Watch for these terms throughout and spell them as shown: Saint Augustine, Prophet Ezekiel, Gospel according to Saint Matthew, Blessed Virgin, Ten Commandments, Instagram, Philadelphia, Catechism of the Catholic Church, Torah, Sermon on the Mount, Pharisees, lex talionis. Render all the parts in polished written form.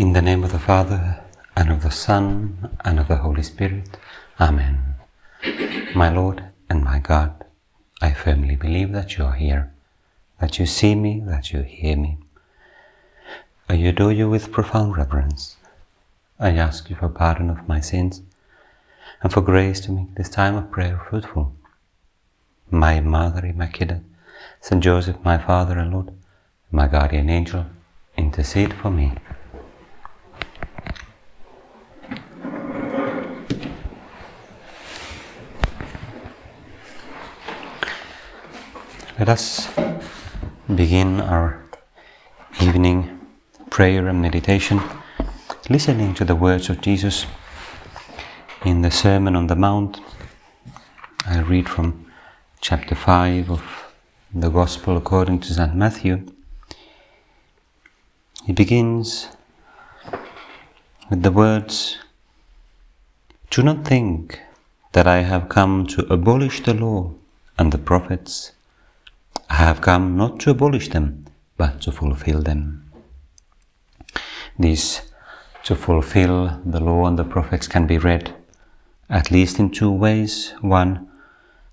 In the name of the Father, and of the Son, and of the Holy Spirit. Amen. My Lord and my God, I firmly believe that you are here, that you see me, that you hear me. I adore you with profound reverence. I ask you for pardon of my sins, and for grace to make this time of prayer fruitful. My Mother Immaculate, Saint Joseph, my Father and Lord, my guardian angel, intercede for me. Let us begin our evening prayer and meditation listening to the words of Jesus in the Sermon on the Mount. I read from chapter 5 of the Gospel according to Saint Matthew. He begins with the words, "Do not think that I have come to abolish the law and the prophets. I have come not to abolish them, but to fulfill them." This "to fulfill the law and the prophets" can be read at least in two ways. One,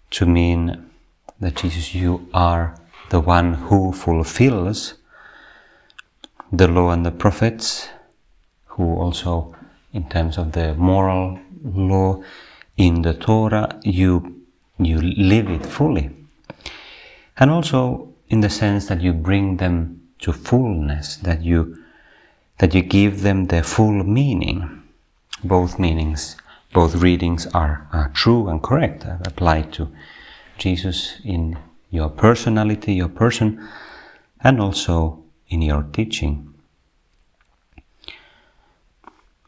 to mean that Jesus, you are the one who fulfills the law and the prophets, who also, in terms of the moral law in the Torah, you live it fully. And also in the sense that you bring them to fullness, that you give them their full meaning. Both meanings, both readings are true and correct, applied to Jesus in your personality, your person, and also in your teaching.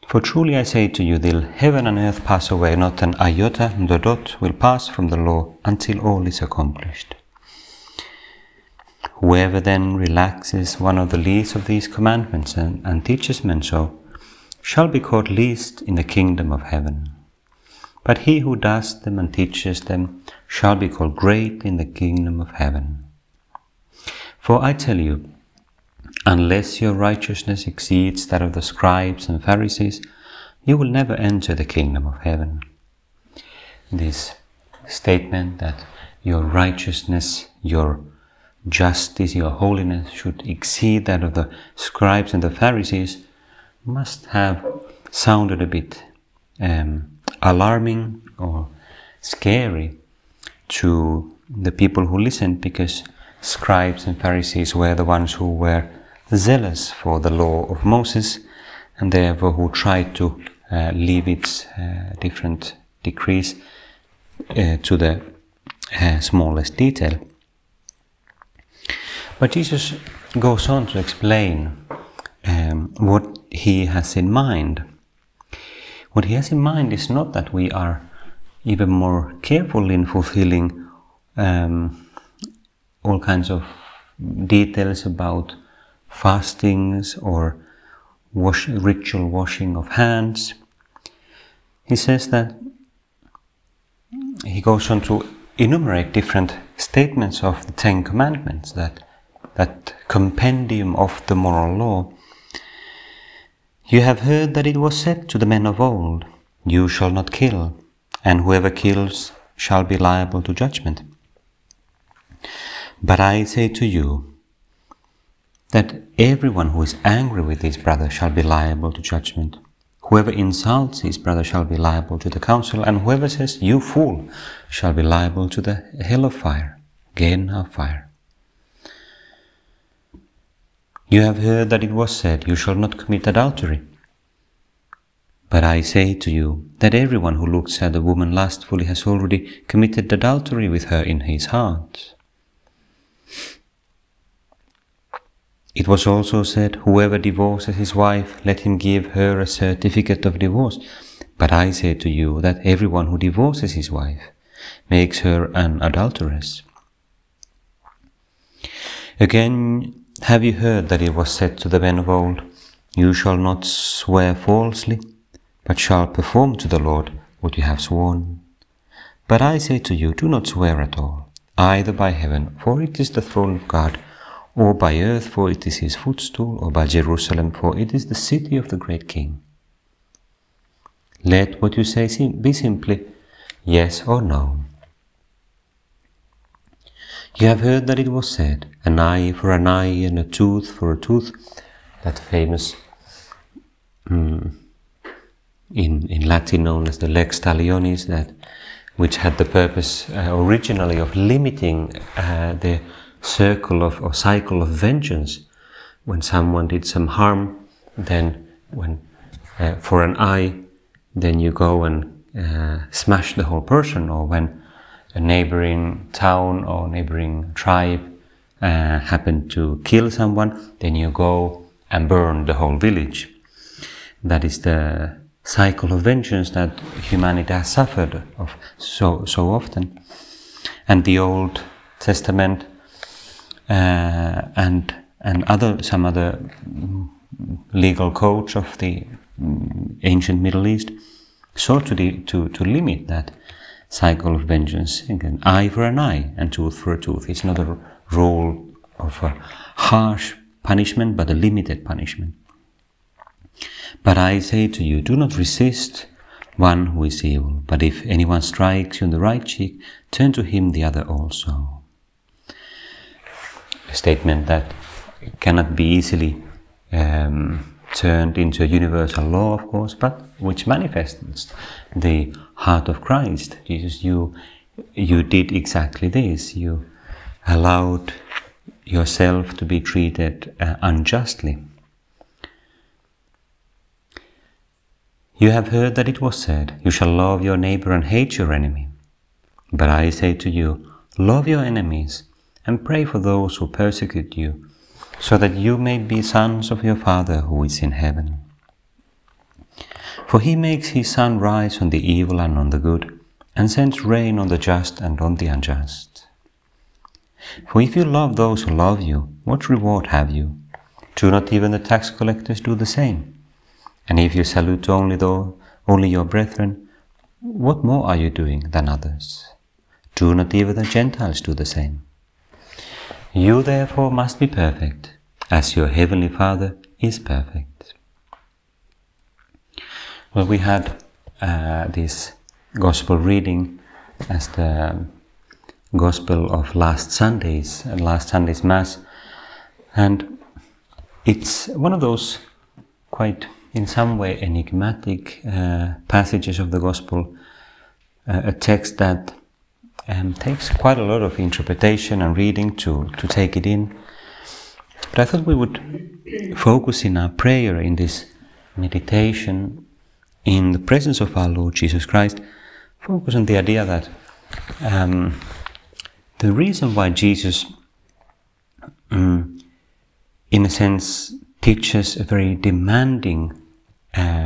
"For truly I say to you, till heaven and earth pass away, not an iota, not a dot will pass from the law until all is accomplished. Whoever then relaxes one of the least of these commandments and teaches men so, shall be called least in the kingdom of heaven. But he who does them and teaches them shall be called great in the kingdom of heaven. For I tell you, unless your righteousness exceeds that of the scribes and Pharisees, you will never enter the kingdom of heaven." This statement that your righteousness, your justice, your holiness should exceed that of the scribes and the Pharisees must have sounded a bit alarming or scary to the people who listened, because scribes and Pharisees were the ones who were zealous for the law of Moses, and therefore who tried to leave its different decrees to the smallest detail. But Jesus goes on to explain what he has in mind. What he has in mind is not that we are even more careful in fulfilling all kinds of details about fastings or ritual washing of hands. He says that he goes on to enumerate different statements of the Ten Commandments, that compendium of the moral law. "You have heard that it was said to the men of old, you shall not kill, and whoever kills shall be liable to judgment. But I say to you, that everyone who is angry with his brother shall be liable to judgment. Whoever insults his brother shall be liable to the council, and whoever says, 'You fool,' shall be liable to the hell of fire." Again, of fire. "You have heard that it was said, 'You shall not commit adultery.' But I say to you, that everyone who looks at a woman lustfully has already committed adultery with her in his heart. It was also said, 'Whoever divorces his wife, let him give her a certificate of divorce.' But I say to you, that everyone who divorces his wife makes her an adulteress. Again, have you heard that it was said to the men of old, 'You shall not swear falsely, but shall perform to the Lord what you have sworn.' But I say to you, do not swear at all, either by heaven, for it is the throne of God, or by earth, for it is his footstool, or by Jerusalem, for it is the city of the great king. Let what you say be simply yes or no. You have heard that it was said, an eye for an eye and a tooth for a tooth, that famous in Latin known as the lex talionis, that which had the purpose originally of limiting the circle of or cycle of vengeance. When someone did some harm, then when for an eye, then you go and smash the whole person, or when a neighboring town or neighboring tribe happened to kill someone, then you go and burn the whole village. That is the cycle of vengeance that humanity has suffered of so often. And the Old Testament and some other legal codes of the ancient Middle East sought to limit that cycle of vengeance. Again, eye for an eye and tooth for a tooth. It's not a rule of a harsh punishment, but a limited punishment. But I say to you, do not resist one who is evil, but if anyone strikes you on the right cheek, turn to him the other also. A statement that cannot be easily turned into a universal law, of course, but which manifests the heart of Christ. Jesus, you did exactly this. You allowed yourself to be treated unjustly. You have heard that it was said, you shall love your neighbor and hate your enemy. But I say to you, love your enemies and pray for those who persecute you, so that you may be sons of your Father who is in heaven. For he makes his sun rise on the evil and on the good, and sends rain on the just and on the unjust. For if you love those who love you, what reward have you? Do not even the tax collectors do the same? And if you salute only your brethren, what more are you doing than others? Do not even the Gentiles do the same? You therefore must be perfect, as your heavenly Father is perfect. Well, we had this Gospel reading as the Gospel of last Sunday's Mass, and it's one of those quite, in some way, enigmatic passages of the Gospel, a text that takes quite a lot of interpretation and reading to take it in. But I thought we would focus in our prayer, in this meditation, in the presence of our Lord Jesus Christ, focus on the idea that the reason why Jesus, in a sense, teaches a very demanding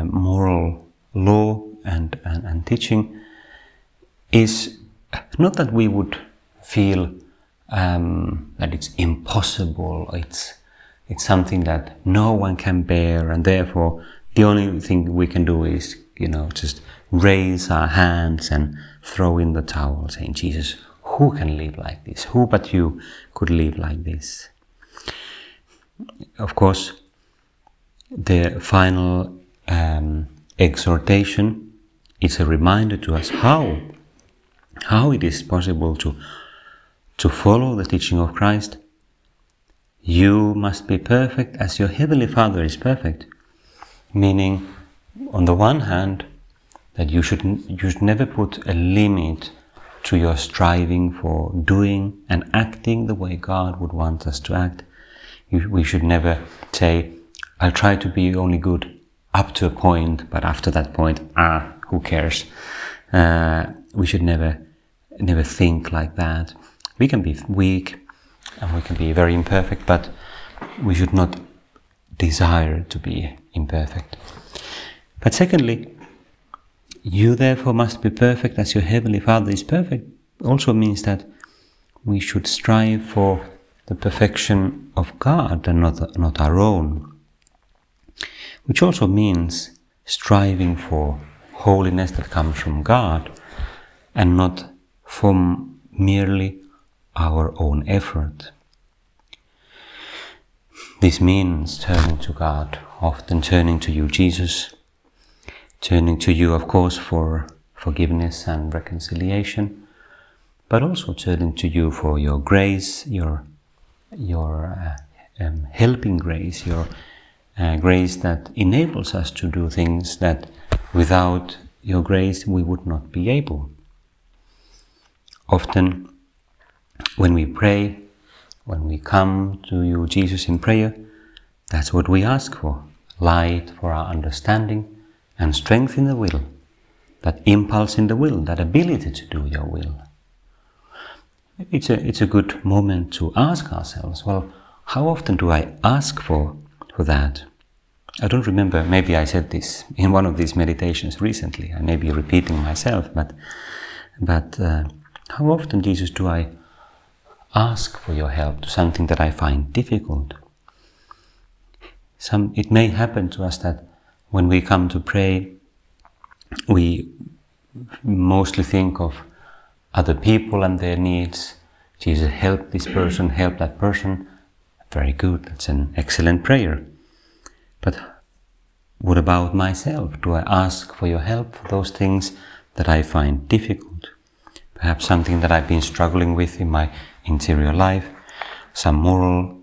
moral law and teaching is not that we would feel that it's impossible, it's something that no one can bear, and therefore the only thing we can do is, just raise our hands and throw in the towel, saying, Jesus, who can live like this? Who but you could live like this? Of course, the final exhortation is a reminder to us how it is possible to follow the teaching of Christ. You must be perfect as your heavenly Father is perfect, meaning, on the one hand, that you should never put a limit to your striving for doing and acting the way God would want us to act. We should never say, I'll try to be only good up to a point, but after that point, who cares? We should never think like that. We can be weak and we can be very imperfect, but we should not desire to be imperfect. But secondly, you therefore must be perfect as your heavenly Father is perfect, also means that we should strive for the perfection of God and not our own. Which also means striving for holiness that comes from God and not from merely our own effort. This means turning to God, often turning to you, Jesus, turning to you, of course, for forgiveness and reconciliation, but also turning to you for your grace, your helping grace, your grace that enables us to do things that without your grace we would not be able. Often when we pray, when we come to you, Jesus, in prayer, that's what we ask for: light for our understanding and strength in the will, that impulse in the will, that ability to do your will. It's a good moment to ask ourselves, well, how often do I ask for that? I don't remember, maybe I said this in one of these meditations recently, I may be repeating myself, but how often, Jesus, do I ask for your help to something that I find difficult? It may happen to us that when we come to pray, we mostly think of other people and their needs. Jesus, help this person, help that person. Very good, that's an excellent prayer. But what about myself? Do I ask for your help for those things that I find difficult? Perhaps something that I've been struggling with in my interior life, some moral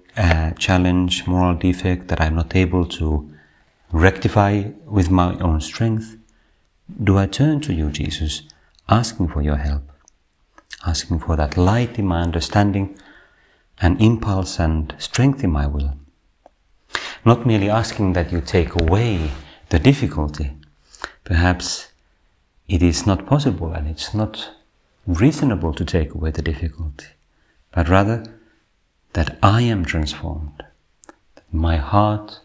challenge, moral defect that I'm not able to rectify with my own strength. Do I turn to you, Jesus, asking for your help, asking for that light in my understanding, an impulse and strength in my will? Not merely asking that you take away the difficulty. Perhaps it is not possible and it's not reasonable to take away the difficulty, but rather that I am transformed, that my heart,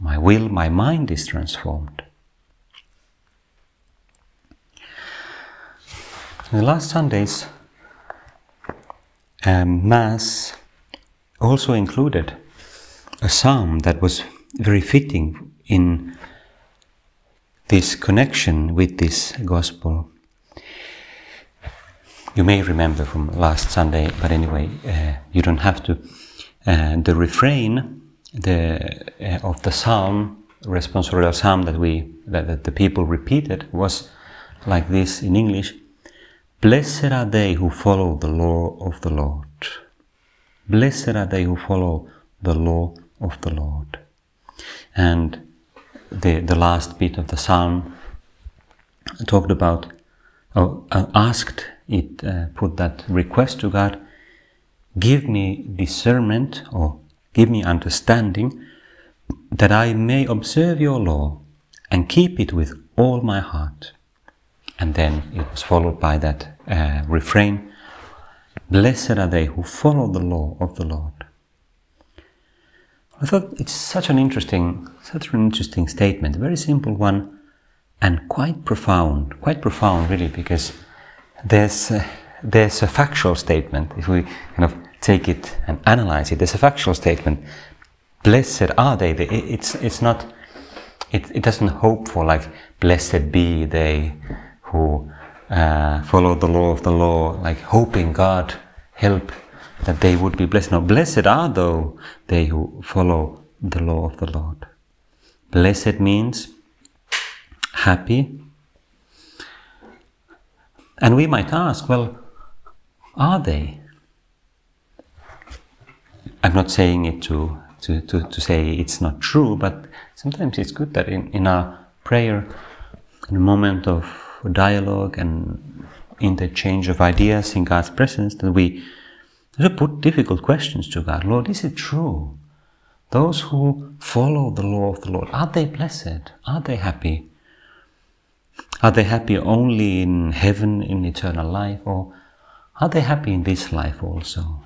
my will, my mind is transformed. In the last Sundays, Mass also included a psalm that was very fitting in this connection with this Gospel. You may remember from last Sunday, but anyway, you don't have to. The refrain of the psalm, responsorial psalm that the people repeated, was like this in English: "Blessed are they who follow the law of the Lord. Blessed are they who follow the law of the Lord." And the last bit of the psalm talked about, asked. It put that request to God: give me discernment, or give me understanding, that I may observe your law and keep it with all my heart. And then it was followed by that refrain: blessed are they who follow the law of the Lord. I thought it's such an interesting statement, a very simple one, and quite profound really, because there's a factual statement. If we kind of take it and analyze it, there's a factual statement. Blessed are they. It doesn't hope for, like, blessed be they who follow the law of the law, like hoping God help that they would be blessed. No, blessed are though they who follow the law of the Lord. Blessed means happy. And we might ask, well, are they? I'm not saying it to say it's not true, but sometimes it's good that in our prayer, in a moment of dialogue and interchange of ideas in God's presence, that we put difficult questions to God. Lord, is it true? Those who follow the law of the Lord, are they blessed? Are they happy? Are they happy only in heaven, in eternal life, or are they happy in this life also?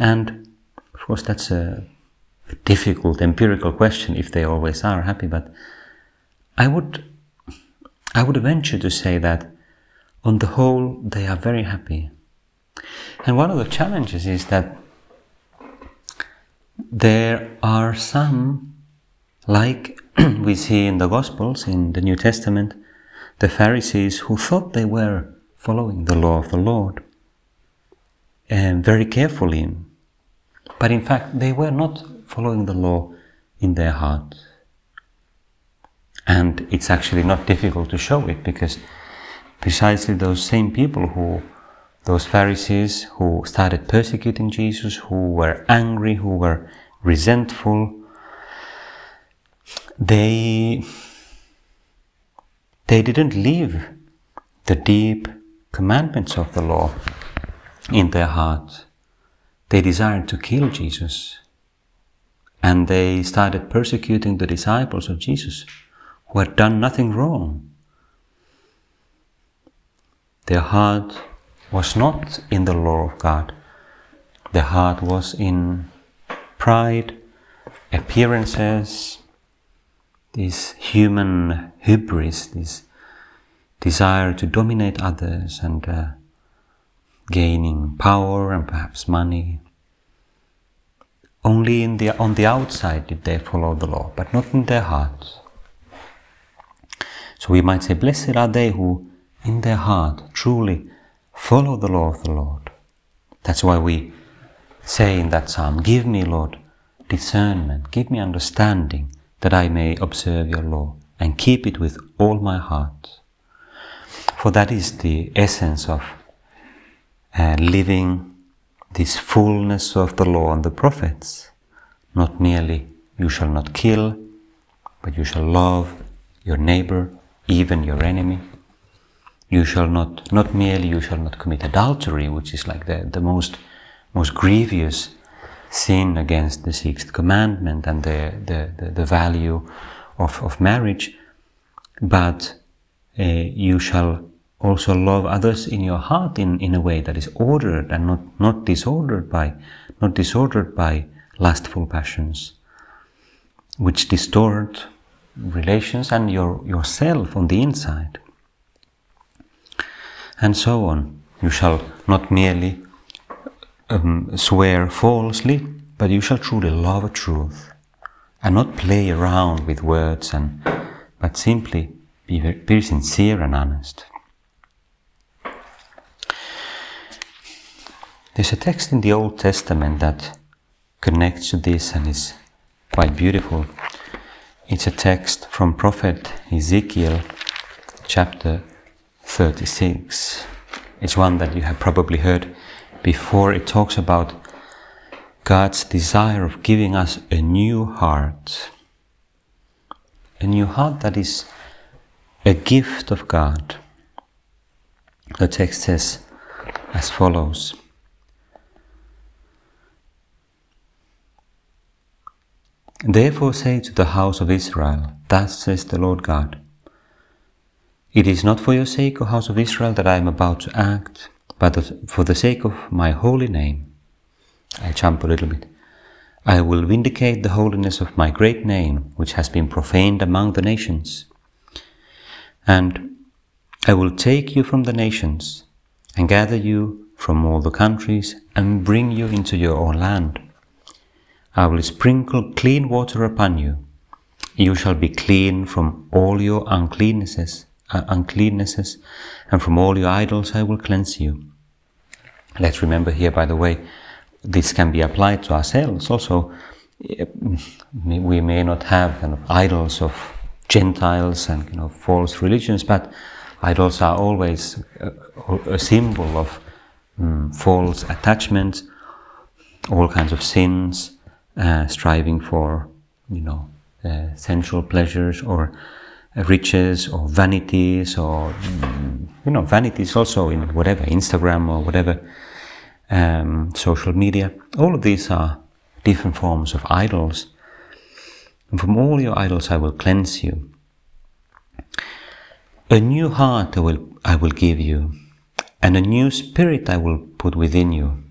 And of course that's a difficult empirical question, if they always are happy, but I would venture to say that on the whole they are very happy. And one of the challenges is that there are some, like we see in the Gospels, in the New Testament, the Pharisees, who thought they were following the law of the Lord very carefully, But in fact, they were not following the law in their heart. And it's actually not difficult to show it, because precisely those same people who, those Pharisees who started persecuting Jesus, who were angry, who were resentful, they didn't leave the deep commandments of the law in their heart. They desired to kill Jesus, and they started persecuting the disciples of Jesus who had done nothing wrong. Their heart was not in the law of God. Their heart was in pride, appearances, this human hubris, this desire to dominate others and gaining power and perhaps money. Only on the outside did they follow the law, but not in their heart. So we might say, blessed are they who in their heart truly follow the law of the Lord. That's why we say in that psalm, give me, Lord, discernment, give me understanding, that I may observe your law and keep it with all my heart. For that is the essence of living this fullness of the law and the prophets. Not merely, you shall not kill, but you shall love your neighbor, even your enemy. You shall not merely, you shall not commit adultery, which is like the most grievous sin against the sixth commandment and the value of marriage, but you shall also love others in your heart in a way that is ordered and not disordered by lustful passions, which distort relations and yourself on the inside, and so on. You shall not merely swear falsely, but you shall truly love the truth, and not play around with words, but simply be very sincere and honest. There's a text in the Old Testament that connects to this and is quite beautiful. It's a text from Prophet Ezekiel, chapter 36. It's one that you have probably heard before. It talks about God's desire of giving us a new heart that is a gift of God. The text says as follows: Therefore say to the house of Israel, thus says the Lord God, it is not for your sake, O house of Israel, that I am about to act, but for the sake of my holy name. I jump a little bit. I will vindicate the holiness of my great name, which has been profaned among the nations. And I will take you from the nations, and gather you from all the countries, and bring you into your own land. I will sprinkle clean water upon you. You shall be clean from all your uncleannesses, and from all your idols I will cleanse you. Let's remember here, by the way, this can be applied to ourselves also. We may not have idols of Gentiles and false religions, but idols are always a symbol of false attachments, all kinds of sins, striving for sensual pleasures or riches or vanities, or vanities also in whatever, Instagram or whatever, social media. All of these are different forms of idols. And from all your idols I will cleanse you. A new heart I will give you, and a new spirit I will put within you.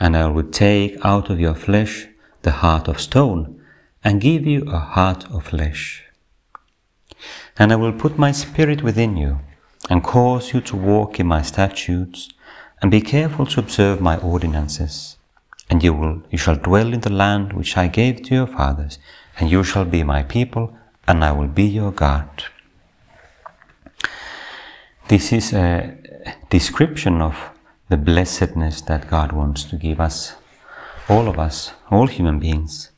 And I will take out of your flesh the heart of stone, and give you a heart of flesh. And I will put my spirit within you, and cause you to walk in my statutes, and be careful to observe my ordinances. And you shall dwell in the land which I gave to your fathers, and you shall be my people, and I will be your God. This is a description of the blessedness that God wants to give us all of us, all human beings.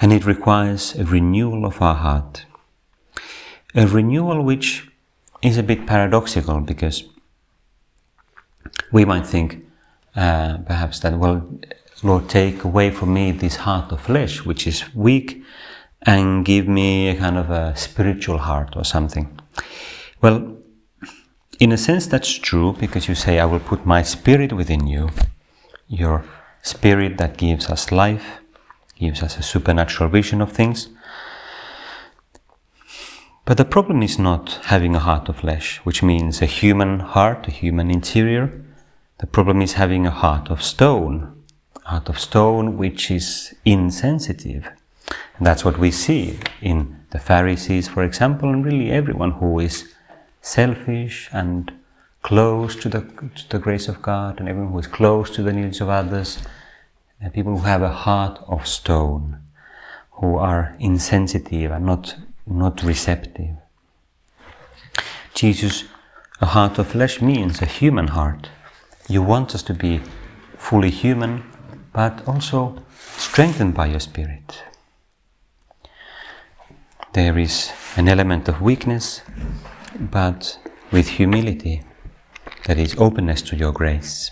And it requires a renewal of our heart. A renewal which is a bit paradoxical, because we might think perhaps that, well, Lord, take away from me this heart of flesh which is weak and give me a kind of a spiritual heart or something. Well, in a sense that's true, because you say, I will put my spirit within you, your spirit that gives us life, gives us a supernatural vision of things. But the problem is not having a heart of flesh, which means a human heart, a human interior. The problem is having a heart of stone which is insensitive. And that's what we see in the Pharisees, for example, and really everyone who is selfish and close to the grace of God, and everyone who is close to the needs of others, and people who have a heart of stone, who are insensitive and not receptive. Jesus, a heart of flesh means a human heart. You want us to be fully human, but also strengthened by your Spirit. There is an element of weakness, but with humility, that is openness to your grace.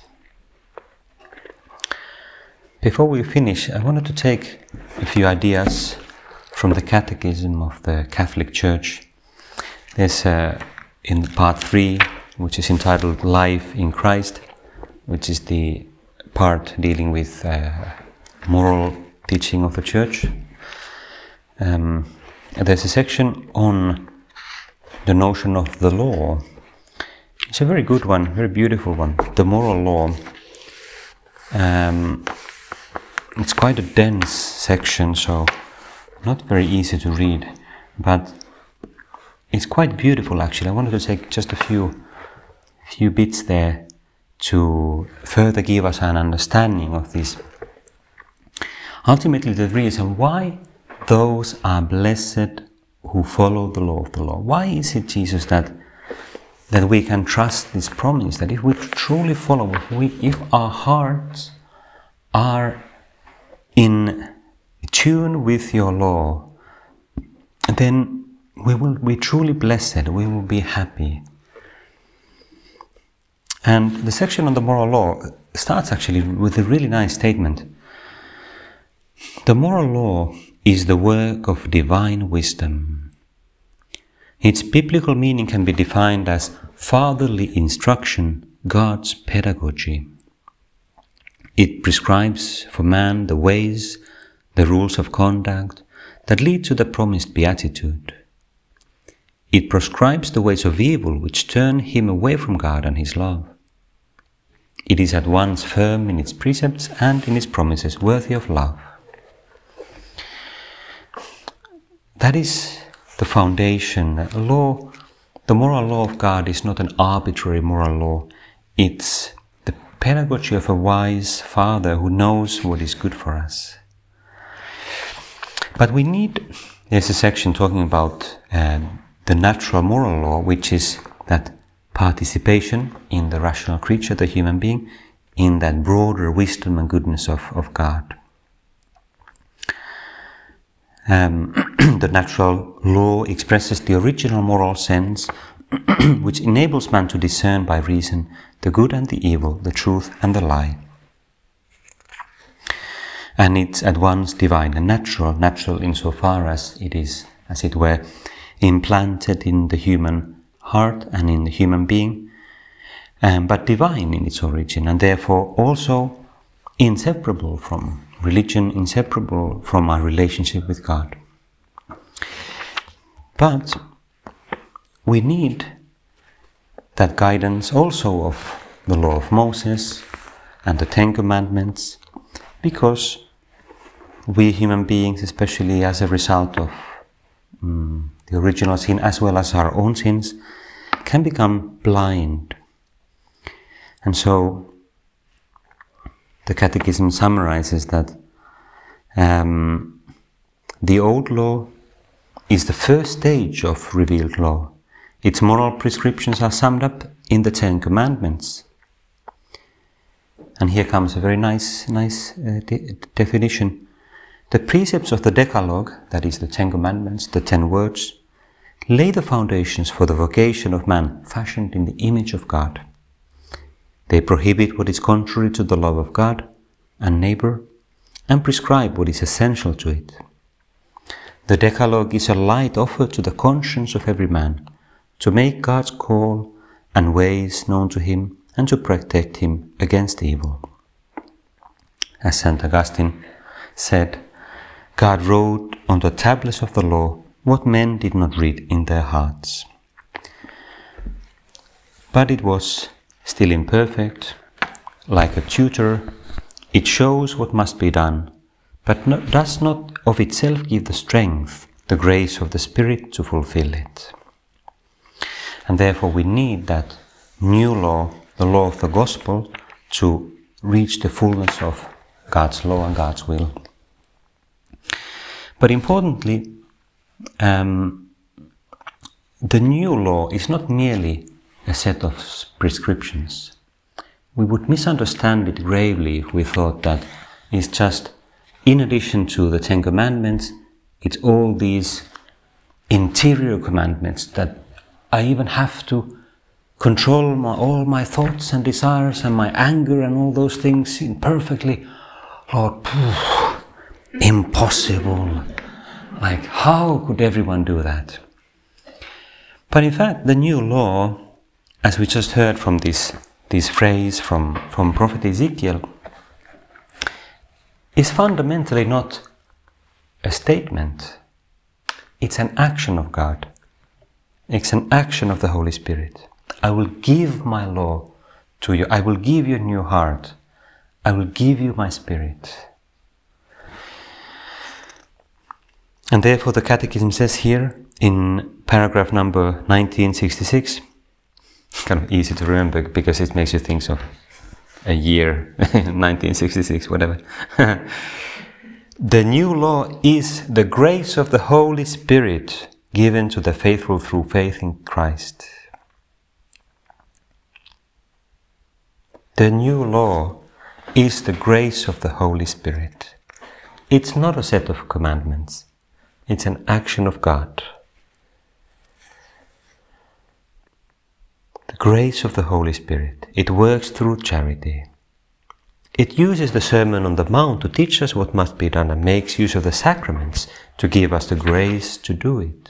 Before we finish, I wanted to take a few ideas from the Catechism of the Catholic Church. There's in part 3, which is entitled Life in Christ, which is the part dealing with moral teaching of the Church. There's a section on the notion of the law. It's a very good one, very beautiful one, the moral law. It's quite a dense section, so not very easy to read, but it's quite beautiful actually. I wanted to take just a few bits there to further give us an understanding of this. Ultimately, the reason why those are blessed who follow the law of the law. Why is it, Jesus, that we can trust this promise, that if we truly follow, if our hearts are in tune with your law, then we will be truly blessed, we will be happy. And the section on the moral law starts actually with a really nice statement. The moral law is the work of divine wisdom. Its biblical meaning can be defined as fatherly instruction, God's pedagogy. It prescribes for man the ways, the rules of conduct that lead to the promised beatitude. It proscribes the ways of evil which turn him away from God and his love. It is at once firm in its precepts and in its promises, worthy of love. That is the foundation. The moral law of God is not an arbitrary moral law. It's the pedagogy of a wise father who knows what is good for us. But there's a section talking about the natural moral law, which is that participation in the rational creature, the human being, in that broader wisdom and goodness of God. The natural law expresses the original moral sense, which enables man to discern by reason the good and the evil, the truth and the lie. And it's at once divine and natural insofar as it is, as it were, implanted in the human heart and in the human being, but divine in its origin, and therefore also inseparable from religion, inseparable from our relationship with God. But we need that guidance also of the law of Moses and the 10 Commandments, because we human beings, especially as a result of the original sin as well as our own sins, can become blind. And so the Catechism summarizes that the old law is the first stage of revealed law. Its moral prescriptions are summed up in the 10 Commandments. And here comes a very nice definition. The precepts of the Decalogue, that is the Ten Commandments, the Ten Words, lay the foundations for the vocation of man, fashioned in the image of God. They prohibit what is contrary to the love of God and neighbor, and prescribe what is essential to it. The Decalogue is a light offered to the conscience of every man, to make God's call and ways known to him, and to protect him against evil. As Saint Augustine said, God wrote on the tablets of the law what men did not read in their hearts. But it was still imperfect. Like a tutor, it shows what must be done, but does not of itself give the strength, the grace of the Spirit to fulfill it. And therefore we need that new law, the law of the Gospel, to reach the fullness of God's law and God's will. But importantly, the new law is not merely a set of prescriptions. We would misunderstand it gravely if we thought that it's just, in addition to the Ten Commandments, it's all these interior commandments that I even have to control all my thoughts and desires and my anger and all those things imperfectly. Lord, impossible. Like, how could everyone do that? But in fact, the new law, as we just heard from this phrase from Prophet Ezekiel, is fundamentally not a statement. It's an action of God. It's an action of the Holy Spirit. I will give my law to you. I will give you a new heart. I will give you my Spirit. And therefore the Catechism says here, in paragraph number 1966, kind of easy to remember because it makes you think of a year, 1966, whatever. The new law is the grace of the Holy Spirit given to the faithful through faith in Christ. The new law is the grace of the Holy Spirit. It's not a set of commandments. It's an action of God. The grace of the Holy Spirit. It works through charity. It uses the Sermon on the Mount to teach us what must be done and makes use of the sacraments to give us the grace to do it.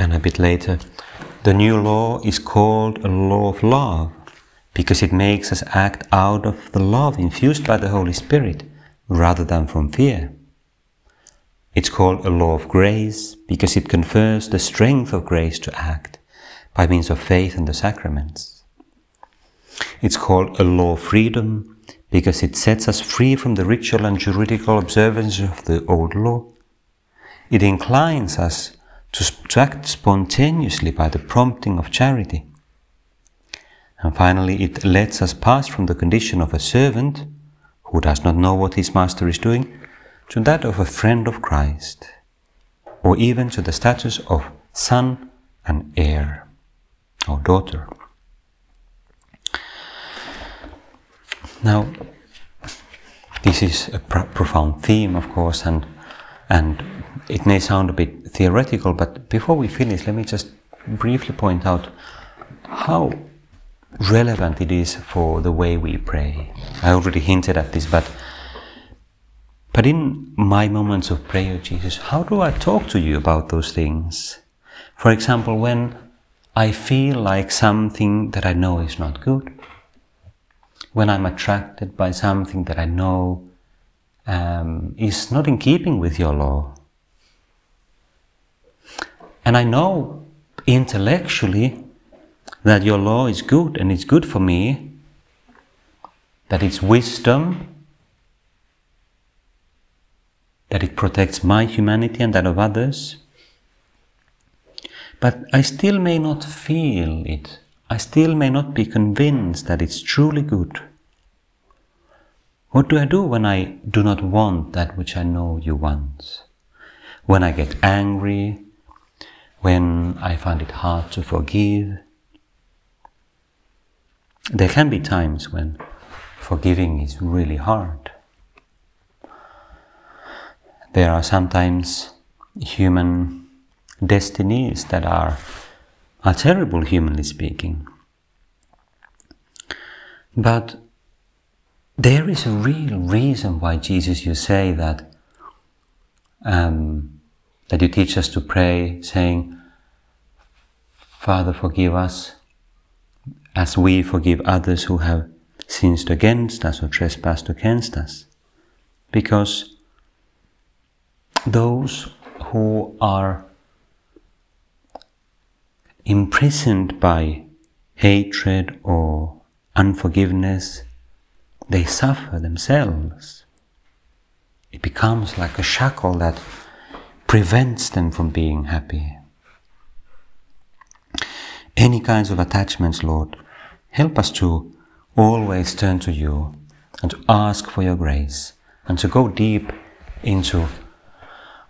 And a bit later, the new law is called a law of love because it makes us act out of the love infused by the Holy Spirit rather than from fear. It's called a law of grace because it confers the strength of grace to act by means of faith and the sacraments. It's called a law of freedom because it sets us free from the ritual and juridical observances of the old law. It inclines us to act spontaneously by the prompting of charity. And finally, it lets us pass from the condition of a servant who does not know what his master is doing to that of a friend of Christ, or even to the status of son and heir, or daughter. Now, this is a profound theme, of course, and it may sound a bit theoretical, but before we finish, let me just briefly point out how relevant it is for the way we pray. I already hinted at this, but in my moments of prayer, Jesus, how do I talk to you about those things? For example, when I feel like something that I know is not good, when I'm attracted by something that I know is not in keeping with your law, and I know intellectually that your law is good and it's good for me, that it's wisdom, that it protects my humanity and that of others, but I still may not feel it. I still may not be convinced that it's truly good. What do I do when I do not want that which I know you want? When I get angry, when I find it hard to forgive. There can be times when forgiving is really hard. There are sometimes human destinies that are terrible, humanly speaking. But there is a real reason why, Jesus, you say that you teach us to pray, saying, "Father, forgive us, as we forgive others who have sinned against us or trespassed against us." Because those who are imprisoned by hatred or unforgiveness, they suffer themselves. It becomes like a shackle that prevents them from being happy. Any kinds of attachments, Lord, help us to always turn to you and to ask for your grace and to go deep into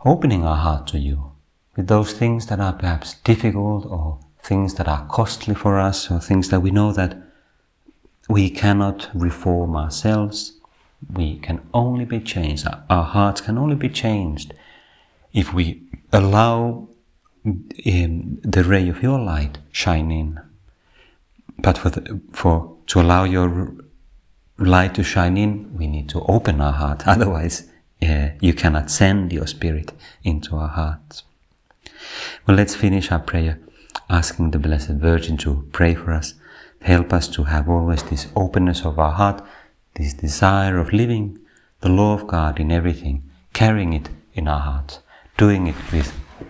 opening our heart to you with those things that are perhaps difficult or things that are costly for us or things that we know that we cannot reform ourselves. We can only be changed. Our hearts can only be changed if we allow the ray of your light shine in. But to allow your light to shine in, we need to open our heart. Otherwise, you cannot send your Spirit into our hearts. Well, let's finish our prayer asking the Blessed Virgin to pray for us. Help us to have always this openness of our heart, this desire of living the law of God in everything, carrying it in our hearts, doing it